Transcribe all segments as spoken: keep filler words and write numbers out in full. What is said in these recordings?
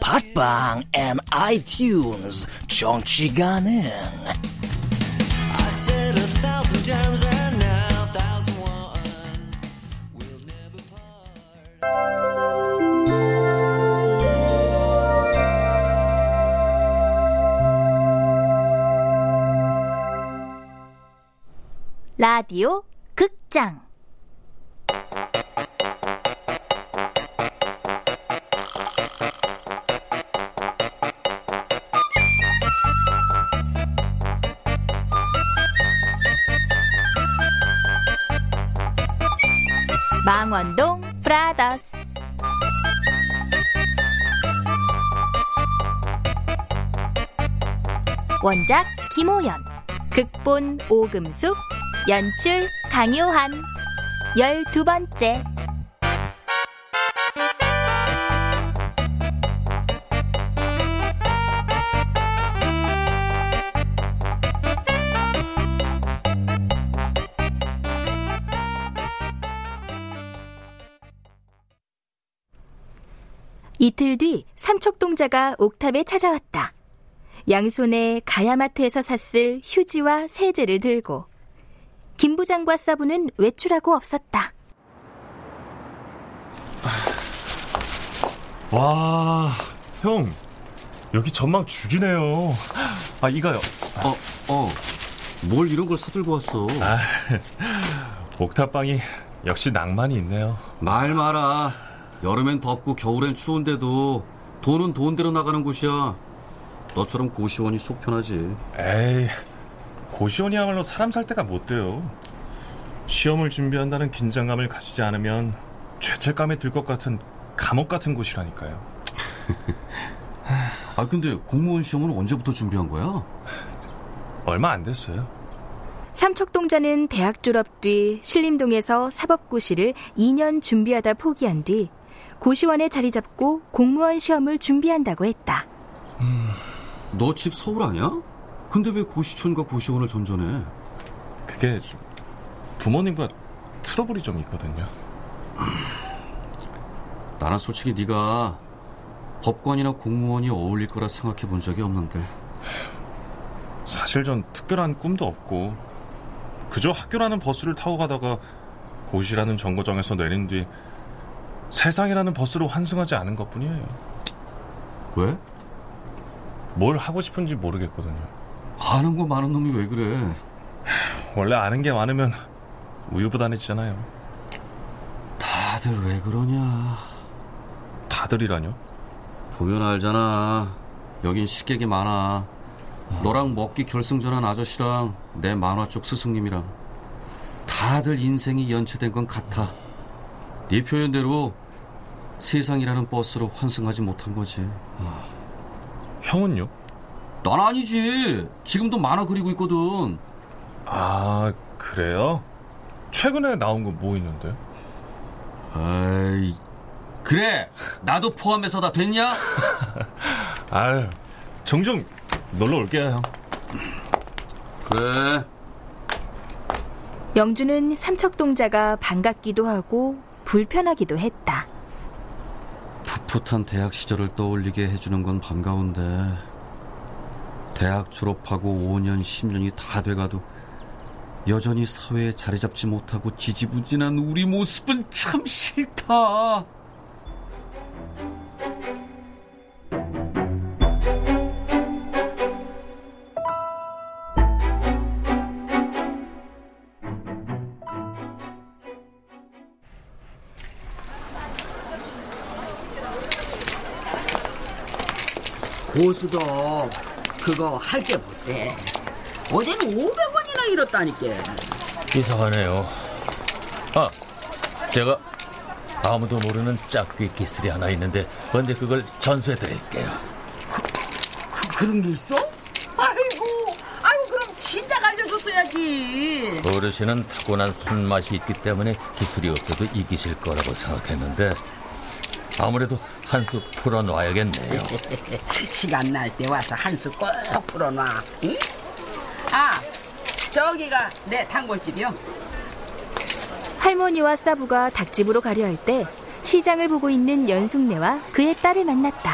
팟빵 and 아이튠즈 정치 가능. 라디오 극장. 망원동 브라더스. 원작 김호연, 극본 오금숙, 연출 강요한. 열두 번째. 이틀 뒤 삼척동자가 옥탑에 찾아왔다. 양손에 가야마트에서 샀을 휴지와 세제를 들고. 김 부장과 사부는 외출하고 없었다. 와, 형, 여기 전망 죽이네요. 아, 이거요. 어, 어, 뭘 이런 걸 사들고 왔어? 아, 옥탑방이 역시 낭만이 있네요. 말 마라. 여름엔 덥고 겨울엔 추운데도 돈은 돈대로 나가는 곳이야. 너처럼 고시원이 속 편하지. 에이, 고시원이야말로 사람 살 때가 못 돼요. 시험을 준비한다는 긴장감을 가지지 않으면 죄책감이 들 것 같은 감옥 같은 곳이라니까요. 아, 근데 공무원 시험은 언제부터 준비한 거야? 얼마 안 됐어요. 삼척동자는 대학 졸업 뒤 신림동에서 사법고시를 이 년 준비하다 포기한 뒤 고시원에 자리 잡고 공무원 시험을 준비한다고 했다. 음, 너 집 서울 아니야? 근데 왜 고시촌과 고시원을 전전해? 그게 부모님과 트러블이 좀 있거든요. 음, 나는 솔직히 네가 법관이나 공무원이 어울릴 거라 생각해 본 적이 없는데. 사실 전 특별한 꿈도 없고 그저 학교라는 버스를 타고 가다가 고시라는 정거장에서 내린 뒤 세상이라는 버스로 환승하지 않은 것뿐이에요. 왜? 뭘 하고 싶은지 모르겠거든요. 아는 거 많은 놈이 왜 그래? 원래 아는 게 많으면 우유부단해지잖아요. 다들 왜 그러냐. 다들이라뇨? 보면 알잖아. 여긴 식객이 많아. 음. 너랑 먹기 결승전한 아저씨랑 내 만화 쪽 스승님이랑 다들 인생이 연체된 건 같아. 네 표현대로 세상이라는 버스로 환승하지 못한 거지. 음. 형은요? 난 아니지. 지금도 만화 그리고 있거든. 아, 그래요? 최근에 나온 거 뭐 있는데? 아이, 그래, 나도 포함해서 다 됐냐? 아유, 종종 놀러 올게요, 형. 그래. 영주는 삼척동자가 반갑기도 하고 불편하기도 했다. 풋풋한 대학 시절을 떠올리게 해주는 건 반가운데 대학 졸업하고 오 년, 십 년이 다 돼가도 여전히 사회에 자리 잡지 못하고 지지부진한 우리 모습은 참 싫다. 고수도 그거 할 게 못돼. 어제는 오백 원이나 잃었다니까. 이상하네요. 아, 제가 아무도 모르는 짝귀 기술이 하나 있는데 먼저 그걸 전수해드릴게요. 그, 그, 그런 게 있어? 아이고, 아이고 그럼 진작 알려줬어야지. 어르신은 타고난 손맛이 있기 때문에 기술이 없어도 이기실 거라고 생각했는데 아무래도 한 수 풀어놔야겠네요. 시간 날 때 와서 한 수 꼭 풀어놔. 응? 아, 저기가 내 단골집이요. 할머니와 사부가 닭집으로 가려 할 때 시장을 보고 있는 연숙네와 그의 딸을 만났다.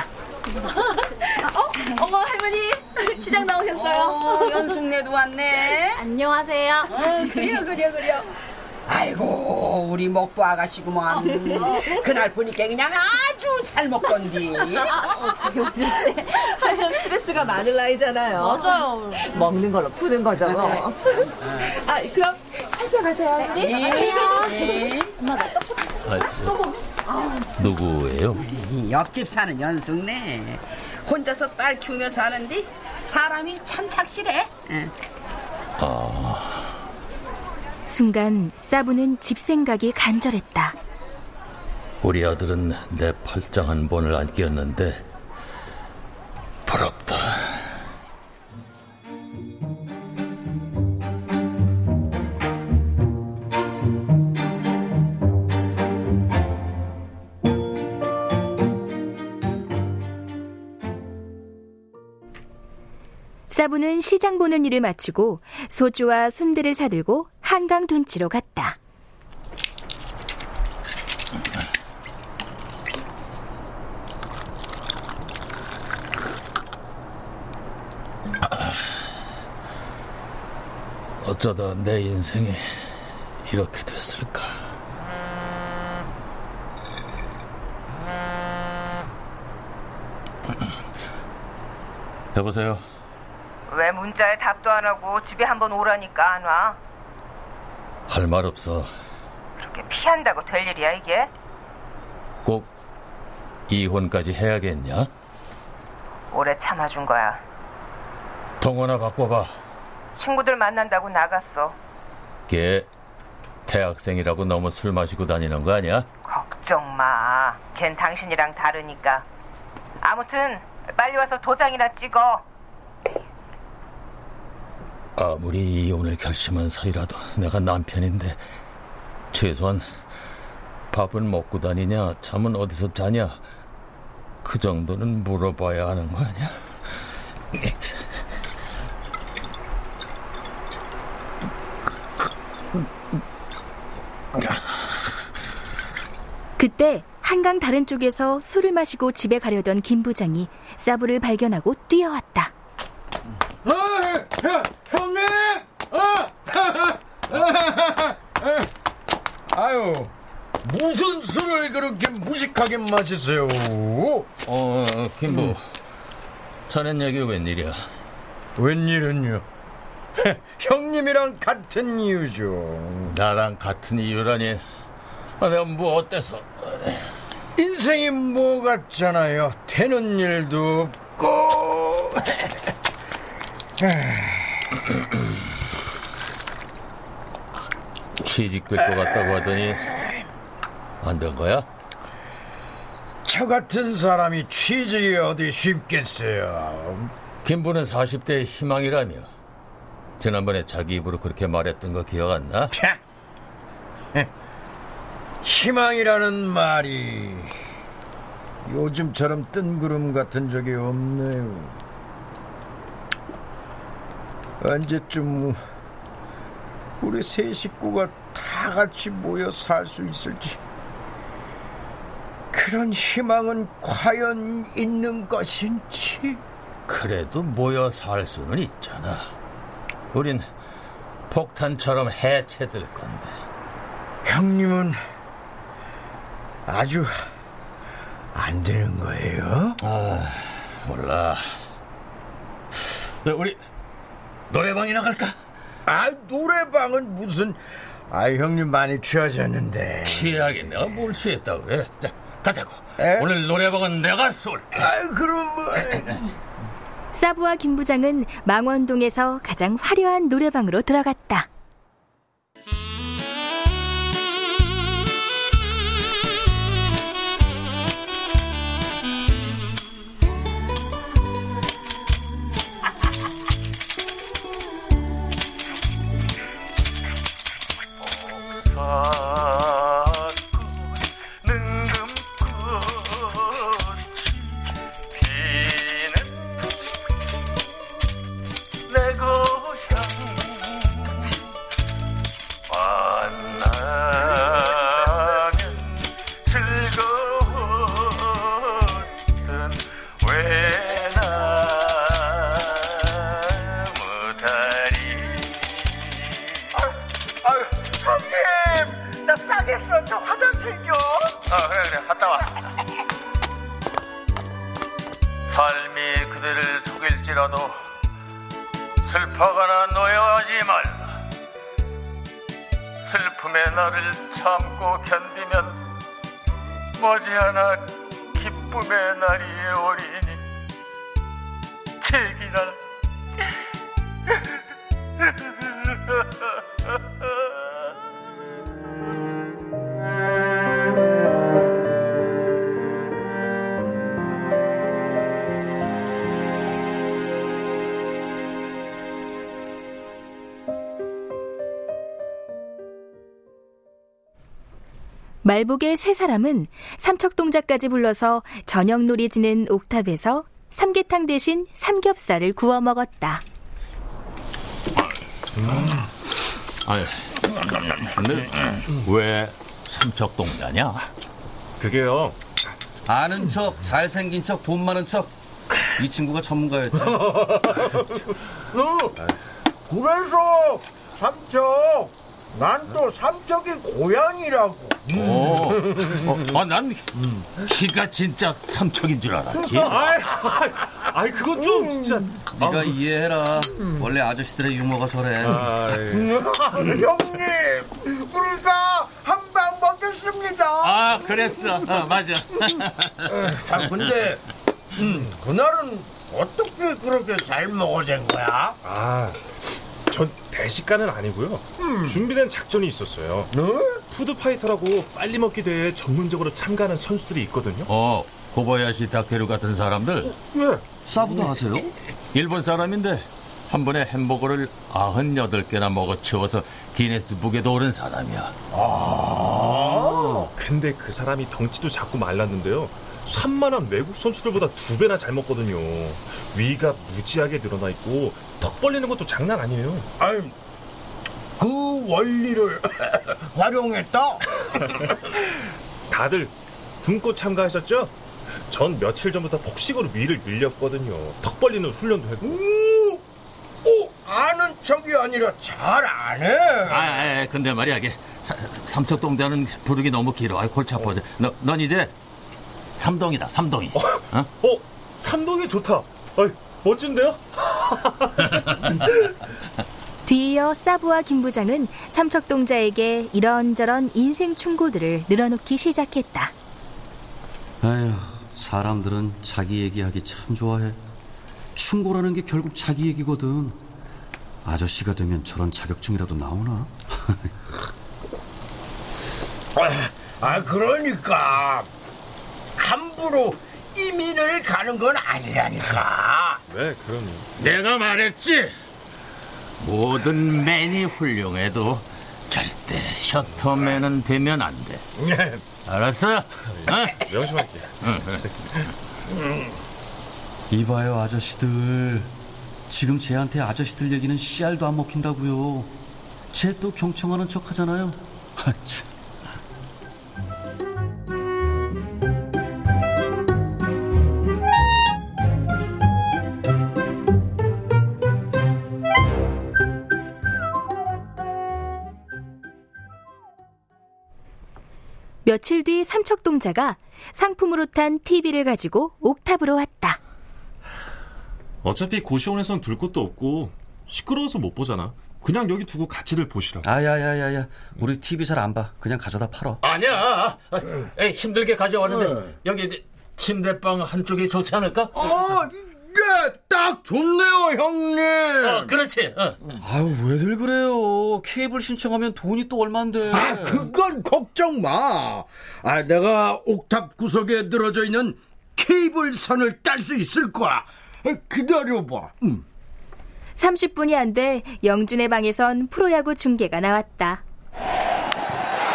어? 어머, 할머니 시장 나오셨어요. 오, 연숙네도 왔네. 안녕하세요. 어, 그래요 그래요 그래요. 아이고, 우리 먹부 아가씨구만. 그날 보니까 그냥 아주 잘 먹던디. 요즘 한참 스트레스가 많을 나이잖아요. 맞아요. 먹는 걸로 푸는 거죠. 아, 그럼 살펴가세요. 네. 네. 네. 네. 엄마가 떡볶이. 누구예요? 옆집 사는 연숙네. 혼자서 딸 키우며 사는데 사람이 참 착실해. 응. 아... 순간 사부는 집 생각이 간절했다. 우리 아들은 내 팔짱 한 번을 안 끼었는데 부럽다. 사부는 시장 보는 일을 마치고 소주와 순대를 사들고 한강 둔치로 갔다. 어쩌다 내 인생이 이렇게 됐을까. 여보세요? 왜 문자에 답도 안 하고 집에 한번 오라니까 안 와? 할 말 없어. 그렇게 피한다고 될 일이야 이게? 꼭 이혼까지 해야겠냐? 오래 참아준 거야. 동원아, 바꿔봐. 친구들 만난다고 나갔어. 걔 대학생이라고 너무 술 마시고 다니는 거 아니야? 걱정 마. 걘 당신이랑 다르니까. 아무튼 빨리 와서 도장이나 찍어. 아무리 이혼을 결심한 사이라도 내가 남편인데 최소한 밥은 먹고 다니냐, 잠은 어디서 자냐, 그 정도는 물어봐야 하는 거 아니야? 그때 한강 다른 쪽에서 술을 마시고 집에 가려던 김 부장이 사부를 발견하고 뛰어왔다. 어, 형, 형님! 어! 아유, 무슨 술을 그렇게 무식하게 마시세요? 어, 김부, 음. 자넨 여기 웬일이야? 웬일은요? 형님이랑 같은 이유죠. 나랑 같은 이유라니. 아, 내가 뭐 어때서? 인생이 뭐 같잖아요. 되는 일도 없고... 취직될 것 같다고 하더니 안 된 거야? 저 같은 사람이 취직이 어디 쉽겠어요. 김부는 사십 대의 희망이라며. 지난번에 자기 입으로 그렇게 말했던 거 기억 안 나? 희망이라는 말이 요즘처럼 뜬구름 같은 적이 없네요. 언제쯤 우리 세 식구가 다 같이 모여 살 수 있을지. 그런 희망은 과연 있는 것인지. 그래도 모여 살 수는 있잖아. 우린 폭탄처럼 해체될 건데. 형님은 아주 안 되는 거예요? 아, 몰라. 우리 노래방이나 갈까? 아, 노래방은 무슨. 아, 형님 많이 취하셨는데. 취하긴 내가 뭘 취했다 그래. 자, 가자고. 에? 오늘 노래방은 내가 쏠게. 아, 그럼 사부와 김 부장은 망원동에서 가장 화려한 노래방으로 들어갔다. 삶이 그대를 속일지라도 슬퍼가나 노여워하지 말라. 슬픔의 나를 참고 견디면 머지않아 기쁨의 날이 오리니 제기라. 말복의 세 사람은 삼척동자까지 불러서 저녁놀이 지는 옥탑에서 삼계탕 대신 삼겹살을 구워 먹었다. 음. 아니, 근데 왜 삼척동자냐? 그게요, 아는 척, 잘생긴 척, 돈 많은 척, 이 친구가 전문가였지. 그래서 삼척, 난 또 삼척이 고향이라고. 음. 오, 어, 아, 난 키가 진짜 삼척인 줄 알았지. 아이, 아이, 그건 좀 진짜. 네가 아, 이해해라. 음. 원래 아저씨들의 유머가 저래. 형님, 우리가 한 방 먹겠습니다. 아, 그랬어. 어, 맞아. 아, 근데 음, 그날은 어떻게 그렇게 잘 먹어댄 거야? 아, 전 대식가는 아니고요. 음. 준비된 작전이 있었어요. 네? 푸드파이터라고 빨리 먹기 대회에 전문적으로 참가하는 선수들이 있거든요. 어, 고바야시 다케루 같은 사람들. 네. 싸부도 하세요? 일본 사람인데 한 번에 햄버거를 아흔여덟 개나 먹어치워서 기네스북에도 오른 사람이야. 아, 근데 그 사람이 덩치도 작고 말랐는데요, 산만한 외국 선수들보다 두 배나 잘 먹거든요. 위가 무지하게 늘어나 있고 턱 벌리는 것도 장난 아니에요. 아이, 그 원리를 활용했다. 다들 굶고 참가하셨죠? 전 며칠 전부터 폭식으로 위를 밀렸거든요. 턱 벌리는 훈련도 했고. 오, 오, 아는 척이 아니라 잘 아네. 아, 아, 근데 말이야, 이게 삼척동자는 부르기 너무 길어. 아, 골치 아파. 어. 너, 넌 이제 삼동이다, 삼동이. 어? 어? 어, 삼동이 좋다. 어이, 멋진데요? 뒤이어 사부와 김 부장은 삼척동자에게 이런저런 인생 충고들을 늘어놓기 시작했다. 아휴, 사람들은 자기 얘기하기 참 좋아해. 충고라는 게 결국 자기 얘기거든. 아저씨가 되면 저런 자격증이라도 나오나? 아, 아, 그러니까 함부로 이민을 가는 건 아니라니까. 네, 그럼요. 내가 말했지. 모든 맨이 훌륭해도 절대 셔터맨은 되면 안 돼. 네. 알았어? 명심할게. 응. 응. 이봐요, 아저씨들. 지금 쟤한테 아저씨들 얘기는 씨알도 안 먹힌다고요. 쟤 또 경청하는 척 하잖아요. 참. 며칠 뒤 삼척동자가 상품으로 탄 티비를 가지고 옥탑으로 왔다. 어차피 고시원에선 둘 것도 없고 시끄러워서 못 보잖아. 그냥 여기 두고 같이들 보시라고. 아야야야야, 우리 티비 잘 안 봐. 그냥 가져다 팔아. 아니야, 에이, 힘들게 가져왔는데. 네. 여기 침대방 한쪽이 좋지 않을까? 어, 네, 딱 좋네요, 형님. 어, 그렇지. 어. 아유, 왜들 그래요? 케이블 신청하면 돈이 또 얼만데. 아, 그건 걱정 마. 아, 내가 옥탑 구석에 늘어져 있는 케이블 선을 딸 수 있을 거야. 기다려봐. 응. 삼십 분이 안 돼 영준의 방에선 프로야구 중계가 나왔다.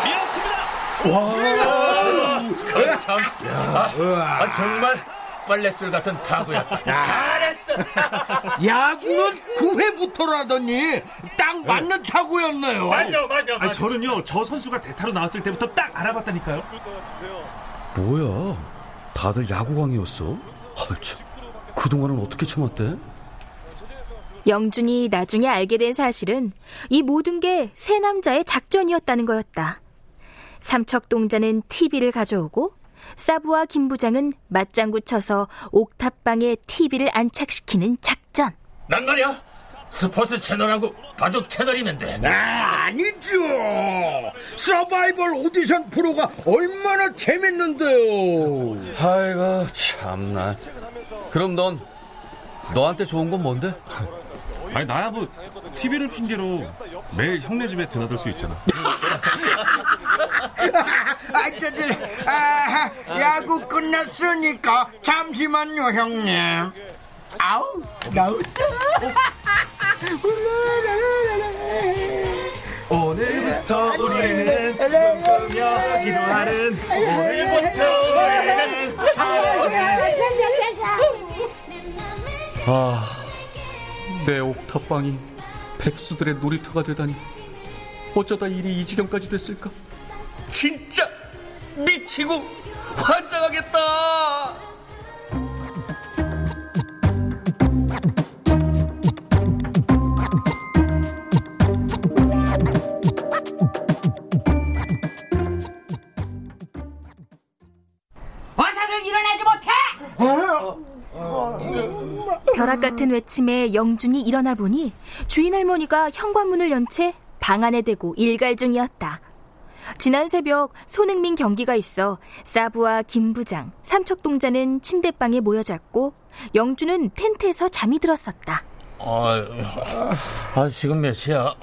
밀었습니다. 와, 그 참, 야, 아, 아, 정말 빨랫줄 같은 타구였다. 야. 잘했어. 야구는 구 회부터라더니 딱 맞는 타구였네요. 맞아, 맞아. 맞아. 아니, 저는요, 저 선수가 대타로 나왔을 때부터 딱 알아봤다니까요. 뭐야, 다들 야구광이었어? 아, 참, 그동안은 어떻게 참았대? 영준이 나중에 알게 된 사실은 이 모든 게 세 남자의 작전이었다는 거였다. 삼척동자는 티비를 가져오고 사부와 김 부장은 맞장구 쳐서 옥탑방에 티비를 안착시키는 작전. 난 말이야, 스포츠 채널하고 바둑 채널이면 돼. 아, 아니죠. 서바이벌 오디션 프로가 얼마나 재밌는데요. 아이고, 참나. 그럼 넌 너한테 좋은 건 뭔데? 아니, 나야 뭐 티비를 핑계로 매일 형네 집에 드나들 수 있잖아. 아, 아, 야구 끝났으니까 잠시만요, 형님. 아우, 나왔다. 오늘부터 우리는 꿈꾸며 기도하는, 오늘부터 우리는 아, 내 옥탑방이 백수들의 놀이터가 되다니, 어쩌다 일이 이 지경까지 됐을까? 진짜 미치고 환장하겠다. 어사들 일어나지 못해! 벼락 같은 외침에 영준이 일어나 보니 주인 할머니가 현관문을 연 채 방 안에 대고 일갈 중이었다. 지난 새벽 손흥민 경기가 있어 사부와 김 부장, 삼척동자는 침대방에 모여잡고 영준은 텐트에서 잠이 들었었다. 아, 아 지금 몇 시야?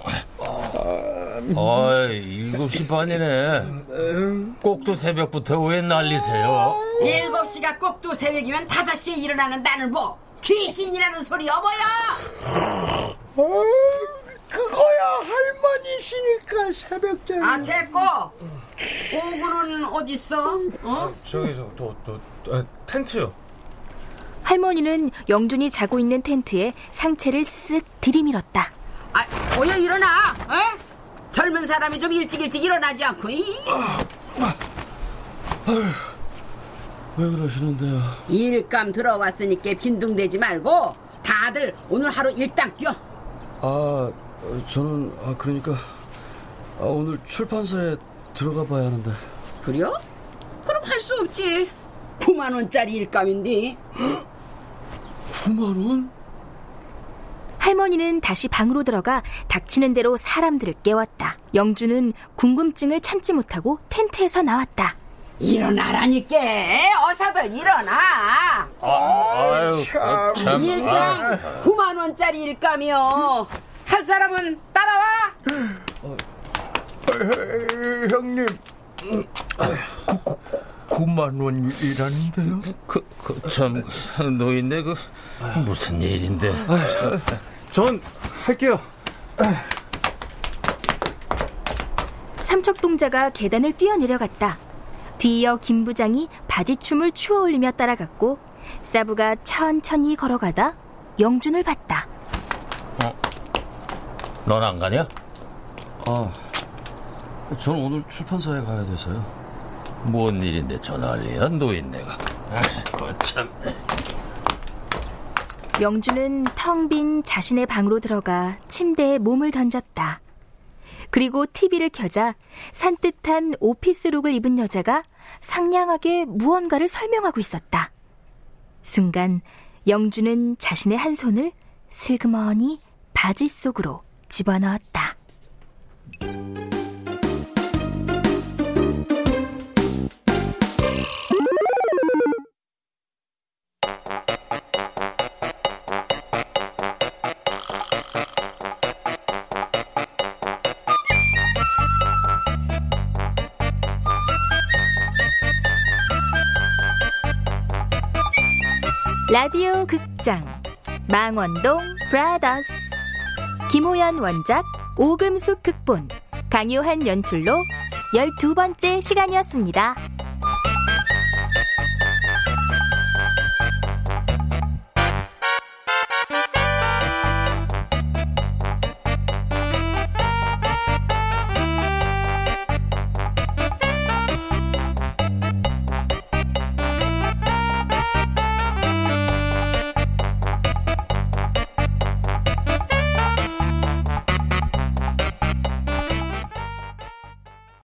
아, 일곱 시 반이네. 꼭두 새벽부터 왜 난리세요? 일곱 시가 꼭두 새벽이면 다섯 시에 일어나는 나는 뭐 귀신이라는 소리 여보야. 그거야 할머니시니까 새벽잠. 아, 됐고. 오구는 어딨어? 어? 저기서 저, 저, 저, 텐트요. 할머니는 영준이 자고 있는 텐트에 상체를 쓱 들이밀었다. 아, 어여 일어나. 어? 젊은 사람이 좀 일찍 일찍 일어나지 않고. 아휴, 왜 그러시는데요? 일감 들어왔으니까 빈둥대지 말고 다들 오늘 하루 일당 뛰어. 아, 저는, 아, 그러니까, 아, 오늘 출판사에 들어가 봐야 하는데. 그래요? 그럼 할 수 없지. 구만 원짜리 일감인데. 구만 원? 할머니는 다시 방으로 들어가 닥치는 대로 사람들을 깨웠다. 영준은 궁금증을 참지 못하고 텐트에서 나왔다. 일어나라니까, 어사들 일어나. 아유, 참. 일감 구만 원짜리 일감이요. 할 사람은 따라와. 어, 형님, 구, 구, 구만 원이라는데요? 그, 그, 참, 노인네, 그 무슨 일인데. 전 할게요. 삼척동자가 계단을 뛰어내려갔다. 뒤이어 김 부장이 바지춤을 추어올리며 따라갔고, 사부가 천천히 걸어가다 영준을 봤다. 어, 넌 안 가냐? 아, 저는 오늘 출판사에 가야 돼서요. 뭔 일인데 전화할래야, 노인네가. 아이고, 참. 영준은 텅 빈 자신의 방으로 들어가 침대에 몸을 던졌다. 그리고 티비를 켜자 산뜻한 오피스룩을 입은 여자가 상냥하게 무언가를 설명하고 있었다. 순간 영준은 자신의 한 손을 슬그머니 바지 속으로 집어넣었다. 라디오 극장 망원동 브라더스 김호연 원작 오금숙 극본 강요한 연출로 열두 번째 시간이었습니다.